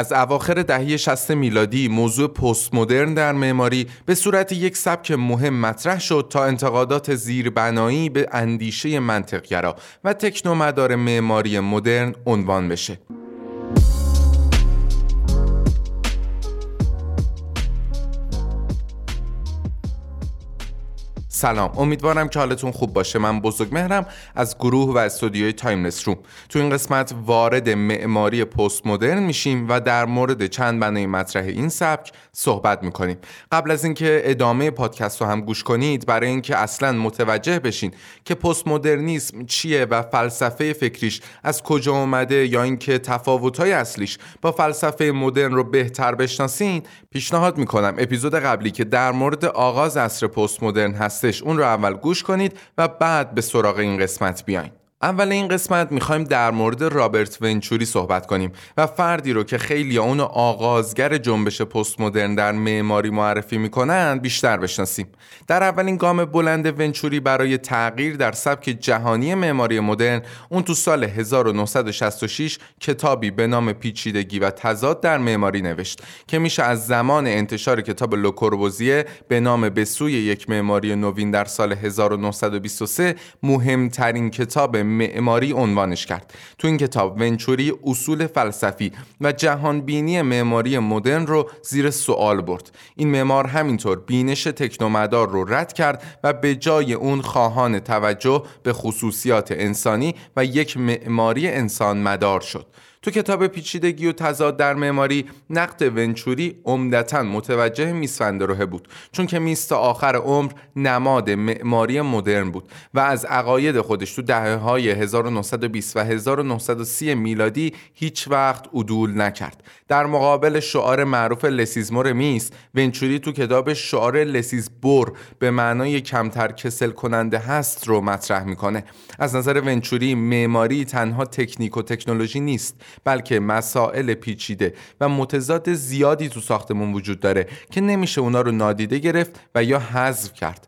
از اواخر دهه 60 میلادی موضوع پست مدرن در معماری به صورت یک سبک مهم مطرح شد تا انتقادات زیربنایی به اندیشه منطق‌گرا و تکنومدار معماری مدرن عنوان بشه. سلام، امیدوارم که حالتون خوب باشه. من بزرگمهرم از گروه و استودیوی تایملس روم. تو این قسمت وارد معماری پست مدرن میشیم و در مورد چند بنای مطرح این سبک صحبت میکنیم. قبل از اینکه ادامه پادکست رو هم گوش کنید، برای اینکه اصلا متوجه بشین که پست مدرنیسم چیه و فلسفه فکریش از کجا اومده یا اینکه تفاوت‌های اصلیش با فلسفه مدرن رو بهتر بشناسین، پیشنهاد میکنم اپیزود قبلی که در مورد آغاز عصر پست مدرن هست اون رو اول گوش کنید و بعد به سراغ این قسمت بیاین. اول این قسمت میخوایم در مورد رابرت ونچوری صحبت کنیم و فردی رو که خیلی اونو آغازگر جنبش پست مدرن در معماری معرفی میکنن بیشتر بشناسیم. در اولین گام بلند ونچوری برای تغییر در سبک جهانی معماری مدرن، اون تو سال 1966 کتابی به نام پیچیدگی و تضاد در معماری نوشت که میشه از زمان انتشار کتاب لو کربوزیه به نام به سوی یک معماری نوین در سال 1923 مهمترین کتاب معماری عنوانش کرد. تو این کتاب ونچوری اصول فلسفی و جهانبینی معماری مدرن رو زیر سوال برد. این معمار همینطور بینش تکنومدار رو رد کرد و به جای اون خواهان توجه به خصوصیات انسانی و یک معماری انسان مدار شد. تو کتاب پیچیدگی و تضاد در معماری، نقد ونچوری عمدتاً متوجه میس وندروهه بود، چون که میس تا آخر عمر نماد معماری مدرن بود و از عقاید خودش تو دهه‌های 1920 و 1930 میلادی هیچ وقت عدول نکرد. در مقابل شعار معروف لسیزمور میس، ونچوری تو کتاب شعار لسیزبور به معنای کمتر کسل کننده هست رو مطرح میکنه. از نظر ونچوری معماری تنها تکنیک و تکنولوژی نیست، بلکه مسائل پیچیده و متضاد زیادی تو ساختمون وجود داره که نمیشه اونا رو نادیده گرفت و یا حذف کرد.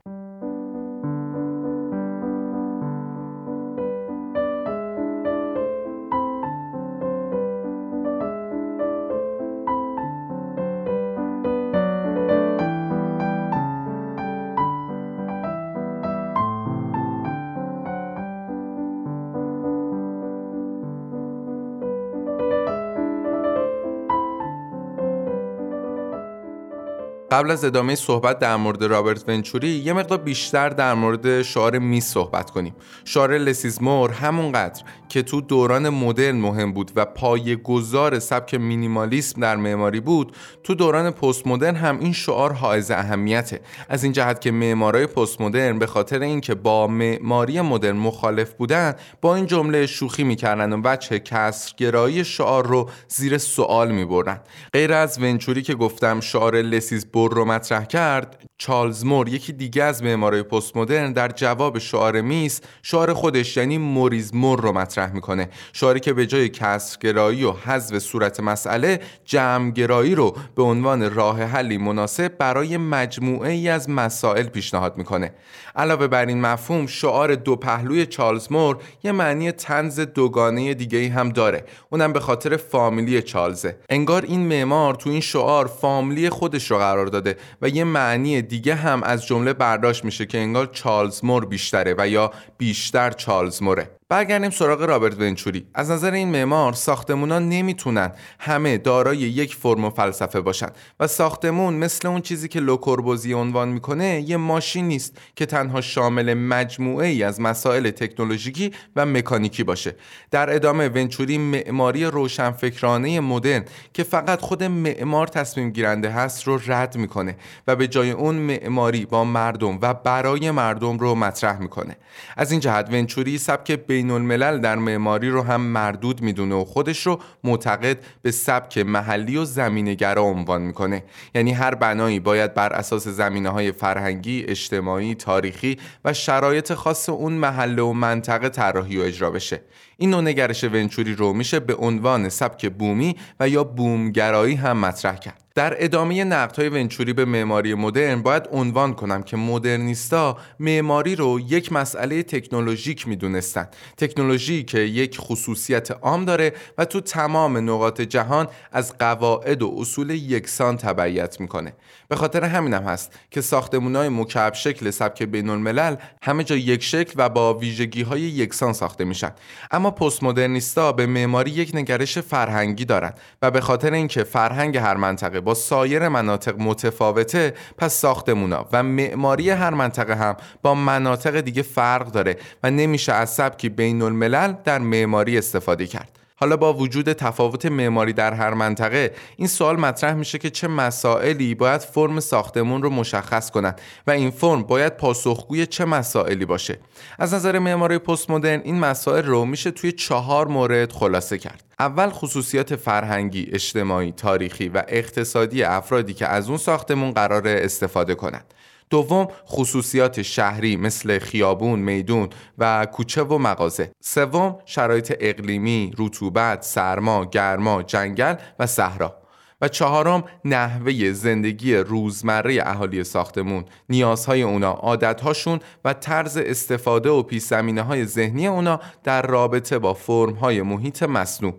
قبل از ادامه صحبت در مورد رابرت ونچوری، یه مقدار بیشتر در مورد شعار میس صحبت کنیم. شعار لسیزمور همونقدر که تو دوران مدرن مهم بود و پایه‌گذار سبک مینیمالیسم در معماری بود، تو دوران پست مدرن هم این شعار حائز اهمیته. از این جهت که معمارای پست مدرن به خاطر اینکه با معماری مدرن مخالف بودن، با این جمله شوخی می‌کردن و وجه کسرگرایی شعار رو زیر سوال می‌بردن. غیر از ونچوری که گفتم شعار لسیزمور رو مطرح کرد، چارلز مور، یکی دیگه از معمارای پست مدرن، در جواب شعار میس، شعار خودش یعنی موریز مور رو مطرح میکنه. شعاری که به جای کسرگرایی و حذف صورت مسئله، جمعگرایی رو به عنوان راه حلی مناسب برای مجموعه ای از مسائل پیشنهاد میکنه. علاوه بر این مفهوم، شعار دو پهلوی چارلز مور یه معنی طنز دوگانه دیگه ای هم داره. اونم به خاطر فامیلی چارلزه. انگار این معمار تو این شعار فامیلی خودش رو قرار داده و یه معنی دیگه هم از جمله برداشت میشه که انگار چارلز مور بیشتره و یا بیشتر چارلز موره. برگردیم سراغ رابرت ونچوری. از نظر این معمار، ساختمونا نمیتونن همه دارای یک فرم و فلسفه باشن و ساختمون مثل اون چیزی که لو کربوزیه عنوان میکنه یه ماشین نیست که تنها شامل مجموعه ای از مسائل تکنولوژیکی و مکانیکی باشه. در ادامه ونچوری معماری روشنفکرانه مدرن که فقط خود معمار تصمیم گیرنده هست رو رد میکنه و به جای اون معماری با مردم و برای مردم رو مطرح میکنه. از این جهت ونچوری سبک بین‌الملل در معماری رو هم مردود میدونه و خودش رو معتقد به سبک محلی و زمینه‌گرا عنوان میکنه. یعنی هر بنایی باید بر اساس زمینه‌های فرهنگی، اجتماعی، تاریخی و شرایط خاص اون محله و منطقه طراحی و اجرا بشه. این نوع نگرش ونچوری رو میشه به عنوان سبک بومی و یا بومگرایی هم مطرح کرد. در ادامه نقدهای ونچوری به معماری مدرن باید عنوان کنم که مدرنیستا معماری رو یک مسئله تکنولوژیک میدونستن، تکنولوژی که یک خصوصیت عام داره و تو تمام نقاط جهان از قواعد و اصول یکسان تبعیت میکنه. به خاطر همینم هست که ساختمان‌های مکعب شکل سبک بین‌الملل همه جا یک شکل و با ویژگی‌های یکسان ساخته میشن. اما پست مدرنیستا به معماری یک نگرش فرهنگی دارن و به خاطر اینکه فرهنگ هر منطقه با سایر مناطق متفاوته، پس ساختمونا و معماری هر منطقه هم با مناطق دیگه فرق داره و نمیشه از سبکی بین‌الملل در معماری استفاده کرد. حالا با وجود تفاوت معماری در هر منطقه، این سوال مطرح میشه که چه مسائلی باید فرم ساختمون رو مشخص کنند و این فرم باید پاسخگوی چه مسائلی باشه. از نظر معماری پست مدرن این مسائل رو میشه توی 4 مورد خلاصه کرد. اول، خصوصیات فرهنگی، اجتماعی، تاریخی و اقتصادی افرادی که از اون ساختمون قراره استفاده کنند. دوم، خصوصیات شهری مثل خیابون، میدون و کوچه و مغازه. سوم، شرایط اقلیمی، رطوبت، سرما، گرما، جنگل و صحرا. و چهارم، نحوه زندگی روزمره اهالی ساختمون، نیازهای اونا، عادتهاشون و طرز استفاده و پیش‌زمینه‌های ذهنی اونا در رابطه با فرم‌های محیط مصنوع.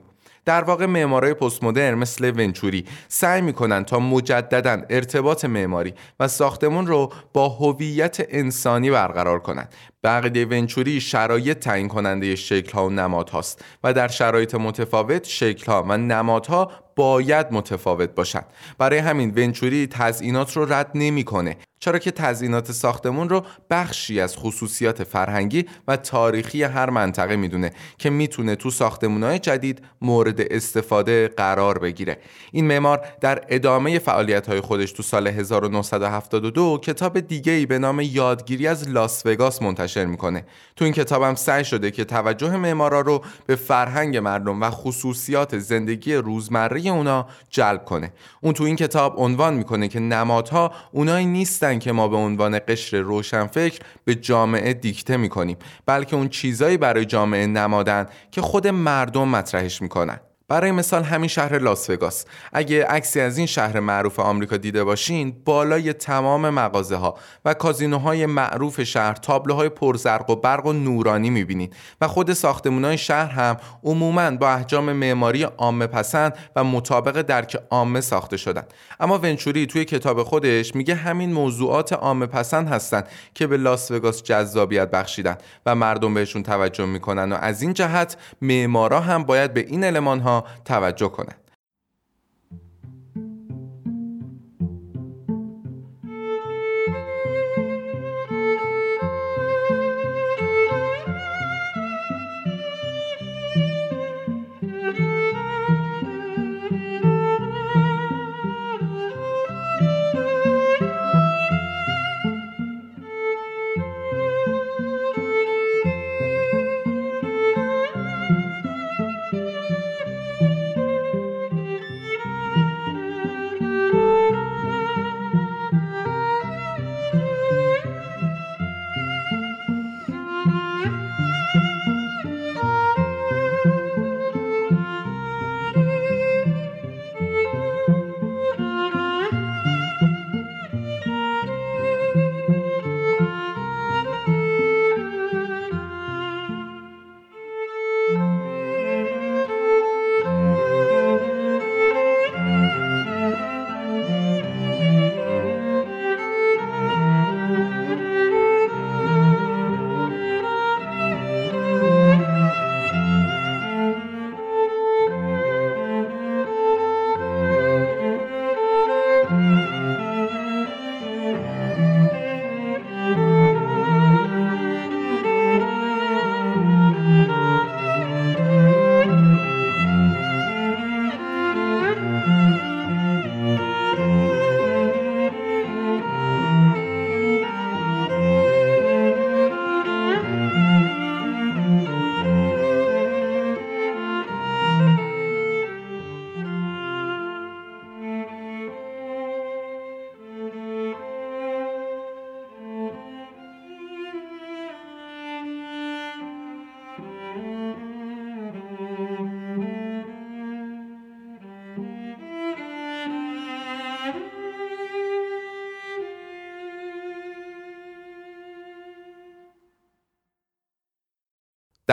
در واقع معمارای پست مدرن مثل ونچوری سعی میکنن تا مجدداً ارتباط معماری و ساختمان رو با هویت انسانی برقرار کنن. به عقیده ونچوری شرایط تعیین کننده شکل‌ها و نمادهاست و در شرایط متفاوت شکل‌ها و نمادها باید متفاوت باشند. برای همین ونچوری تزیینات رو رد نمی‌کنه، چرا که تزیینات ساختمون رو بخشی از خصوصیات فرهنگی و تاریخی هر منطقه میدونه که میتونه تو ساختمان‌های جدید مورد استفاده قرار بگیره. این معمار در ادامه فعالیت‌های خودش تو سال 1972 کتاب دیگه‌ای به نام یادگیری از لاس وگاس منتشر میکنه. تو این کتابم سعی شده که توجه معمارا رو به فرهنگ مردم و خصوصیات زندگی روزمره اونا جلب کنه. اون تو این کتاب عنوان میکنه که نمادها اونایی نیستن که ما به عنوان قشر روشنفکر به جامعه دیکته میکنیم، بلکه اون چیزایی برای جامعه نمادن که خود مردم مطرحش میکنن. برای مثال همین شهر لاس وگاس، اگه عکسی از این شهر معروف آمریکا دیده باشین، بالای تمام مغازه ها و کازینوهای معروف شهر تابلوهای پرزرق و برق و نورانی میبینین و خود ساختمان‌های شهر هم عموماً با احجام معماری عامه پسند و مطابق درک عامه ساخته شدن. اما ونچوری توی کتاب خودش میگه همین موضوعات عامه پسند هستن که به لاس وگاس جذابیت بخشیدن و مردم بهشون توجه میکنن و از این جهت معمارا هم باید به این المان‌ها توجه کنند.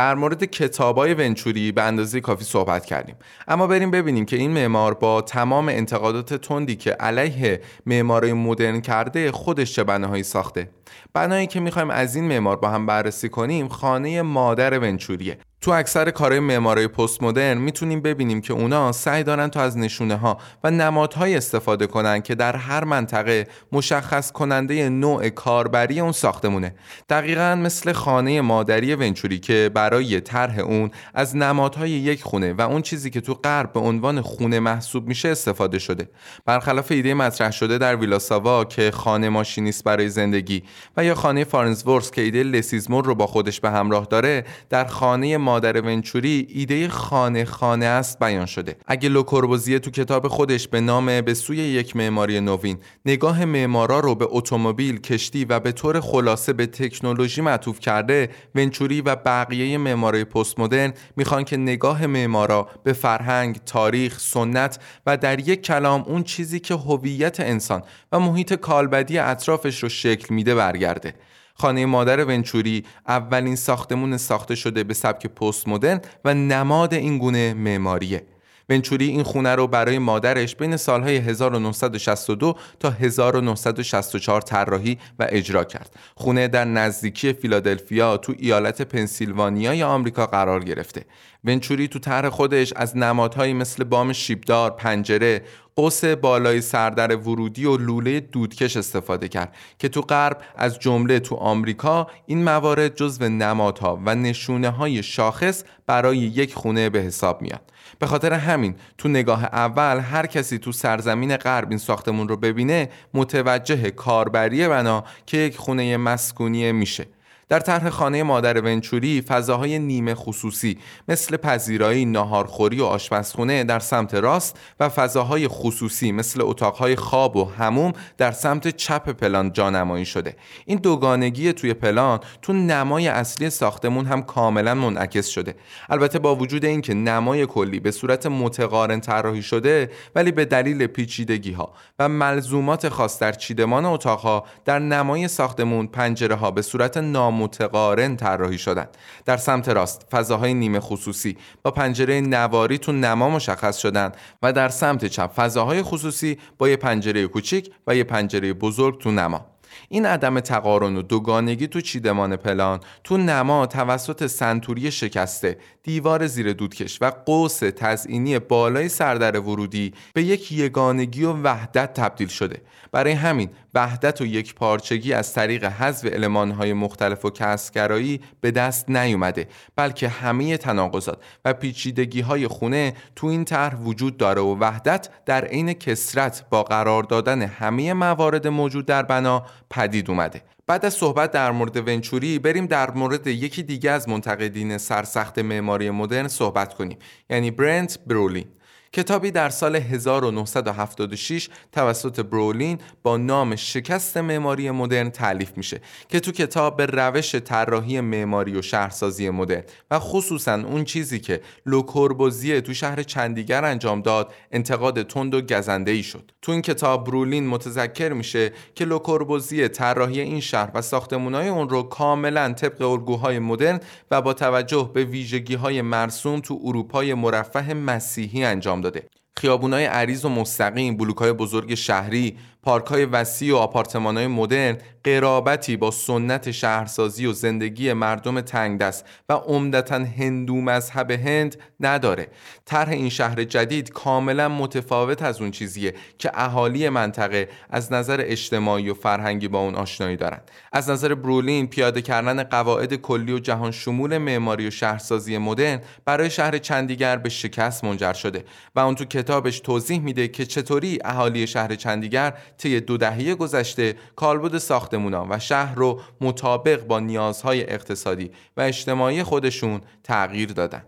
در مورد کتابای ونچوری به اندازه کافی صحبت کردیم، اما بریم ببینیم که این معمار با تمام انتقادات تندی که علیه معماری مدرن کرده خودش چه بناهایی ساخته. بنایی که می‌خوایم از این معمار با هم بررسی کنیم خانه مادر ونچوریه. تو اکثر کارهای معماری پست مدرن میتونیم ببینیم که اونا سعی دارن تا از نشونه‌ها و نمادهای استفاده کنن که در هر منطقه مشخص کننده نوع کاربری اون ساختمونه. دقیقاً مثل خانه مادری ونچوری که برای طرح اون از نمادهای یک خونه و اون چیزی که تو غرب به عنوان خونه محسوب میشه استفاده شده، برخلاف ایده مطرح شده در ویلا ساوا که خانه ماشینیست برای زندگی و یا خانه فارنزورس که ایده لسیزمون رو با خودش به همراه داره، در خانه مادر ونچوری ایده خانه است بیان شده. اگه لو کربوزیه تو کتاب خودش به نام به سوی یک معماری نوین نگاه معمارا رو به اتومبیل، کشتی و به طور خلاصه به تکنولوژی معطوف کرده، ونچوری و بقیه معماری پست مدرن میخوان که نگاه معمارا به فرهنگ، تاریخ، سنت و در یک کلام اون چیزی که هویت انسان و محیط کالبدی اطرافش رو شکل میده برگرده. خانه مادر ونچوری اولین ساختمون ساخته شده به سبک پست مدرن و نماد این گونه معماریه. ونچوری این خونه رو برای مادرش بین سالهای 1962 تا 1964 طراحی و اجرا کرد. خونه در نزدیکی فیلادلفیا تو ایالت پنسیلوانیای آمریکا قرار گرفته. ونچوری تو طرح خودش از نمادهایی مثل بام شیبدار، پنجره، قوس بالای سردر ورودی و لوله دودکش استفاده کرد که تو غرب از جمله تو آمریکا این موارد جزو نمادها و نشونه‌های شاخص برای یک خونه به حساب میاد. به خاطر همین تو نگاه اول هر کسی تو سرزمین غرب این ساختمون رو ببینه متوجه کاربری بنا که یک خونه مسکونی میشه. در طرح خانه مادر ونچوری فضاهای نیمه خصوصی مثل پذیرایی، ناهارخوری و آشپزخونه در سمت راست و فضاهای خصوصی مثل اتاقهای خواب و حموم در سمت چپ پلان جانمایی شده. این دوگانگی توی پلان تو نمای اصلی ساختمون هم کاملا منعکس شده. البته با وجود اینکه نمای کلی به صورت متقارن طراحی شده، ولی به دلیل پیچیدگی‌ها و ملزومات خاص در چیدمان اتاق‌ها در نمای ساختمون پنجره‌ها به صورت متقارن طراحی شدن. در سمت راست فضاهای نیمه خصوصی با پنجره نواری تو نما مشخص شدن و در سمت چپ فضاهای خصوصی با یه پنجره کوچیک و یه پنجره بزرگ تو نما. این عدم تقارن و دوگانگی تو چیدمان پلان تو نما توسط سنتوری شکسته، دیوار زیر دودکش و قوس تزئینی بالای سردر ورودی به یک یگانگی و وحدت تبدیل شده. برای همین وحدت و یک پارچگی از طریق حذف المان‌های مختلف و کسرگرایی به دست نیومده، بلکه همه تناقضات و پیچیدگی‌های خونه تو این طرح وجود داره و وحدت در عین کثرت با قرار دادن همه موارد موجود در بنا پدید اومده. بعد از صحبت در مورد ونچوری بریم در مورد یکی دیگه از منتقدین سرسخت معماری مدرن صحبت کنیم، یعنی برنت برولین. کتابی در سال 1976 توسط برولین با نام شکست معماری مدرن تألیف میشه که تو کتاب به روش طراحی معماری و شهرسازی مدرن و خصوصا اون چیزی که لو کربوزیه تو شهر چندیگر انجام داد انتقاد تند و گزنده‌ای شد. تو این کتاب برولین متذکر میشه که لو کربوزیه طراحی این شهر و ساختمان‌های اون رو کاملا طبق الگوهای مدرن و با توجه به ویژگی‌های مرسوم تو اروپای مرفه مسیحی انجام داده. خیابونای عریض و مستقیم، بلوک‌های بزرگ شهری، پارک‌های وسیع و آپارتمان‌های مدرن قرابتی با سنت شهرسازی و زندگی مردم تنگدست و عمدتاً هندو مذهب هند نداره. طرح این شهر جدید کاملاً متفاوت از اون چیزیه که اهالی منطقه از نظر اجتماعی و فرهنگی با اون آشنایی دارن. از نظر برولین پیاده کردن قواعد کلی و جهان شمول معماری و شهرسازی مدرن برای شهر چندیگر به شکست منجر شده و اون تو کتابش توضیح میده که چطوری اهالی شهر چندیگر طی 2 دهه گذشته کالبد ساختمونا و شهر رو مطابق با نیازهای اقتصادی و اجتماعی خودشون تغییر دادن.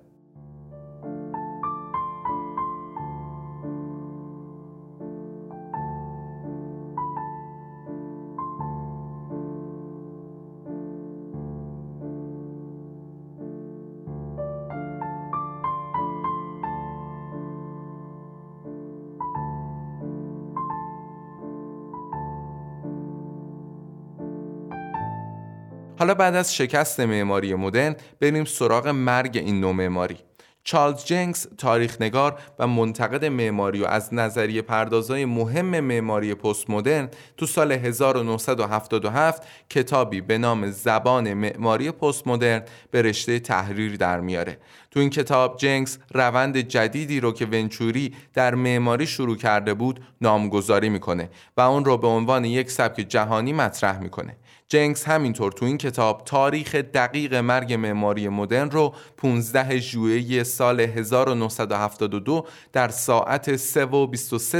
حالا بعد از شکست معماری مدرن بریم سراغ مرگ این نوع معماری. چارلز جنکس، تاریخنگار و منتقد معماری و از نظریه پردازهای مهم معماری پست مدرن، تو سال 1977 کتابی به نام زبان معماری پست مدرن به رشته تحریر در میاره. تو این کتاب جنکس روند جدیدی رو که ونچوری در معماری شروع کرده بود نامگذاری میکنه و اون رو به عنوان یک سبک جهانی مطرح میکنه. جنکس همینطور تو این کتاب تاریخ دقیق مرگ معماری مدرن رو 15 ژوئیه سال 1972 در ساعت 3:23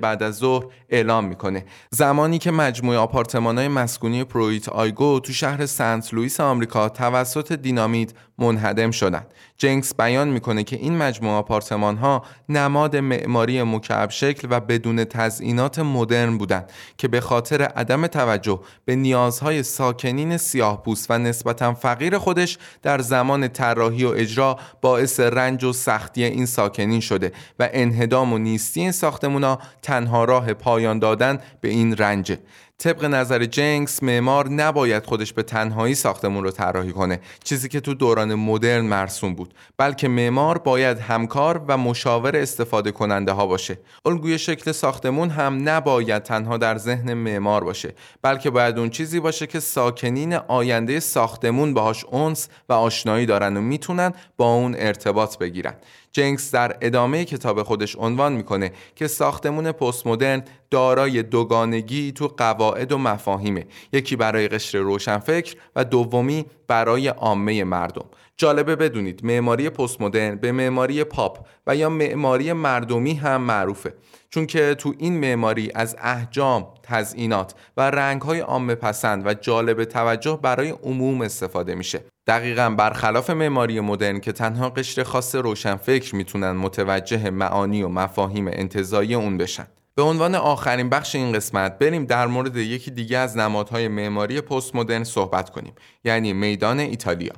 بعد از ظهر اعلام میکنه، زمانی که مجموعه آپارتمان‌های مسکونی پرویت آیگو تو شهر سنت لوئیس آمریکا توسط دینامیت منهدم شدند. جنکس بیان میکنه که این مجموعه آپارتمان‌ها نماد معماری مکعب شکل و بدون تزئینات مدرن بودند که به خاطر عدم توجه به نیازهای ساکنین سیاه‌پوست و نسبتاً فقیر خودش در زمان طراحی و اجرا باعث رنج و سختی این ساکنین شده و انهدام و نیستی این ساختمان‌ها تنها راه پایان دادن به این رنج. طبق نظر جنکس معمار نباید خودش به تنهایی ساختمون رو طراحی کنه، چیزی که تو دوران مدرن مرسوم بود، بلکه معمار باید همکار و مشاور استفاده کننده ها باشه. الگوی شکل ساختمون هم نباید تنها در ذهن معمار باشه، بلکه باید اون چیزی باشه که ساکنین آینده ساختمون باهاش انس و آشنایی دارن و میتونن با اون ارتباط بگیرن. جنکس در ادامه کتاب خودش عنوان میکنه که ساختمون پست مدرن دارای دوگانگی تو قواعد و مفاهیمه، یکی برای قشر روشنفکر و دومی برای عامه مردم. جالبه بدونید معماری پست مدرن به معماری پاپ و یا معماری مردمی هم معروفه، چون که تو این معماری از احجام، تزئینات و رنگ‌های عامه پسند و جالب توجه برای عموم استفاده میشه. دقیقاً برخلاف معماری مدرن که تنها قشر خاص روشنفکر میتونن متوجه معانی و مفاهیم انتزاعی اون بشن. به عنوان آخرین بخش این قسمت بریم در مورد یکی دیگه از نمادهای معماری پست مدرن صحبت کنیم، یعنی میدان ایتالیا.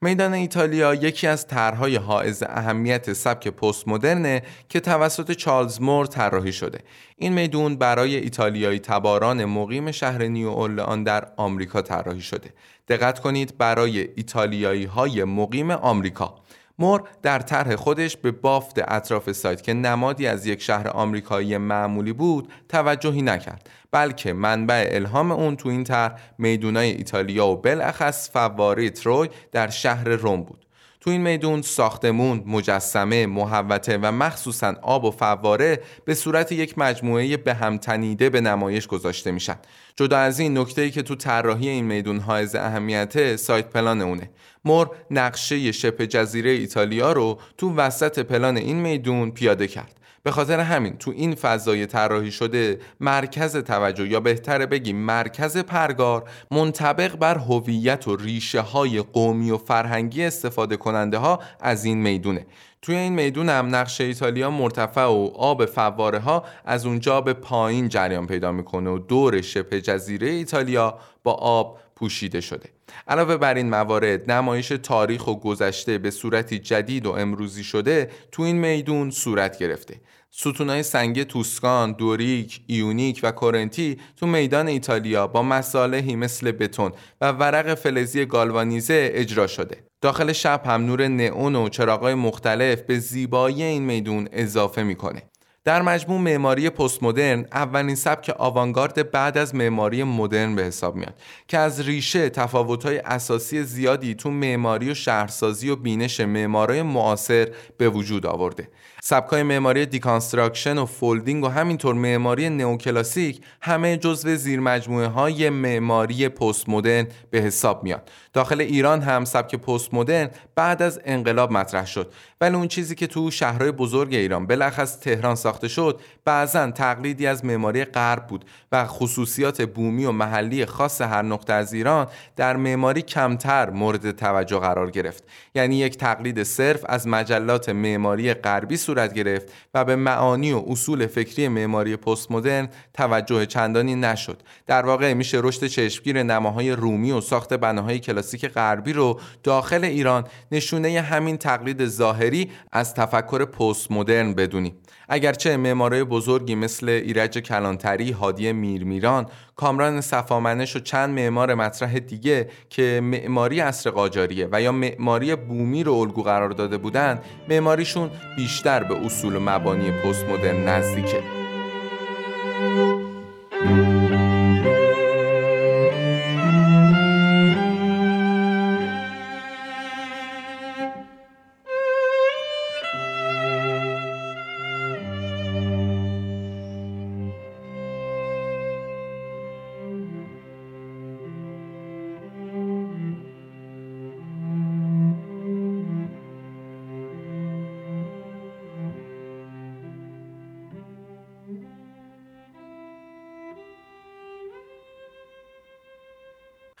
میدان ایتالیا یکی از طرح‌های حائز اهمیت سبک پست مدرنه که توسط چارلز مور طراحی شده. این میدون برای ایتالیایی تباران مقیم شهر نیو اورلئان در آمریکا طراحی شده. دقت کنید برای ایتالیایی‌های مقیم آمریکا. مور در طرح خودش به بافت اطراف سایت که نمادی از یک شهر آمریکایی معمولی بود توجهی نکرد، بلکه منبع الهام اون تو این طرح میدونای ایتالیا و بالاخص فواره تروی در شهر روم بود. تو این میدون ساختمون، مجسمه، محوطه و مخصوصاً آب و فواره به صورت یک مجموعه به هم تنیده به نمایش گذاشته میشن. جدا از این، نکته‌ای که تو طراحی این میدون حائز اهمیته سایت پلان اونه. مور نقشه شبه جزیره ایتالیا رو تو وسط پلان این میدون پیاده کرد. به خاطر همین تو این فضای طراحی شده مرکز توجه، یا بهتره بگیم مرکز پرگار، منطبق بر هویت و ریشه های قومی و فرهنگی استفاده کننده ها از این میدونه. توی این میدون هم نقشه ایتالیا مرتفع و آب فواره ها از اونجا به پایین جریان پیدا میکنه و دور شبه جزیره ایتالیا با آب پوشیده شده. علاوه بر این موارد، نمایش تاریخ و گذشته به صورتی جدید و امروزی شده تو این میدون صورت گرفته. ستونهای سنگی توسکان، دوریک، ایونیک و کورنتی تو میدان ایتالیا با مصالحی مثل بتون و ورق فلزی گالوانیزه اجرا شده. داخل شب هم نور نئون و چراغ‌های مختلف به زیبایی این میدون اضافه میکنه. در مجموع معماری پست مدرن اولین سبک آوانگارد بعد از معماری مدرن به حساب میاد که از ریشه تفاوت‌های اساسی زیادی تو معماری و شهرسازی و بینش معمارای معاصر به وجود آورده. سبک‌های معماری دیکانستراکشن و فولدینگ و همینطور معماری نئوکلاسیک همه جزو زیرمجموعه‌های معماری پست مدرن به حساب میاد. داخل ایران هم سبک پست مدرن بعد از انقلاب مطرح شد، ولی اون چیزی که تو شهرهای بزرگ ایران بالاخص تهران ساخته شد بعضاً تقلیدی از معماری غرب بود و خصوصیات بومی و محلی خاص هر نقطه از ایران در معماری کمتر مورد توجه قرار گرفت. یعنی یک تقلید صرف از مجلات معماری غربی صورت گرفت و به معانی و اصول فکری معماری پست مدرن توجه چندانی نشد. در واقع میشه رشد چشمگیر نماهای رومی و ساخت بناهای کلاسیک غربی رو داخل ایران نشونه همین تقلید ظاهری از تفکر پست مدرن بدونی. اگر گرچه معمارای بزرگی مثل ایرج کلانتری، هادی میرمیران، کامران صفامنش و چند معمار مطرح دیگه که معماری عصر قاجاریه و یا معماری بومی رو الگو قرار داده بودن، معماریشون بیشتر به اصول و مبانی پست مدرن نزدیکه.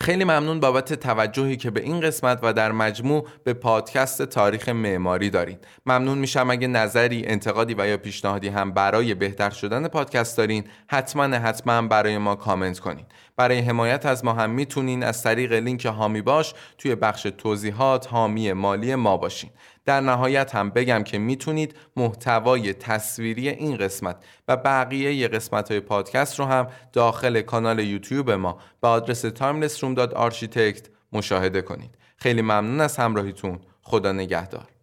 خیلی ممنون بابت توجهی که به این قسمت و در مجموع به پادکست تاریخ معماری دارین. ممنون میشم اگه نظری، انتقادی و یا پیشنهادی هم برای بهتر شدن پادکست دارین، حتما برای ما کامنت کنین. برای حمایت از ما هم میتونین از طریق لینک حامی باش توی بخش توضیحات حامی مالی ما باشین. در نهایت هم بگم که میتونید محتوای تصویری این قسمت و بقیه قسمت‌های پادکست رو هم داخل کانال یوتیوب ما به آدرس timelessroom.architect مشاهده کنید. خیلی ممنون از همراهیتون. خدا نگهدار.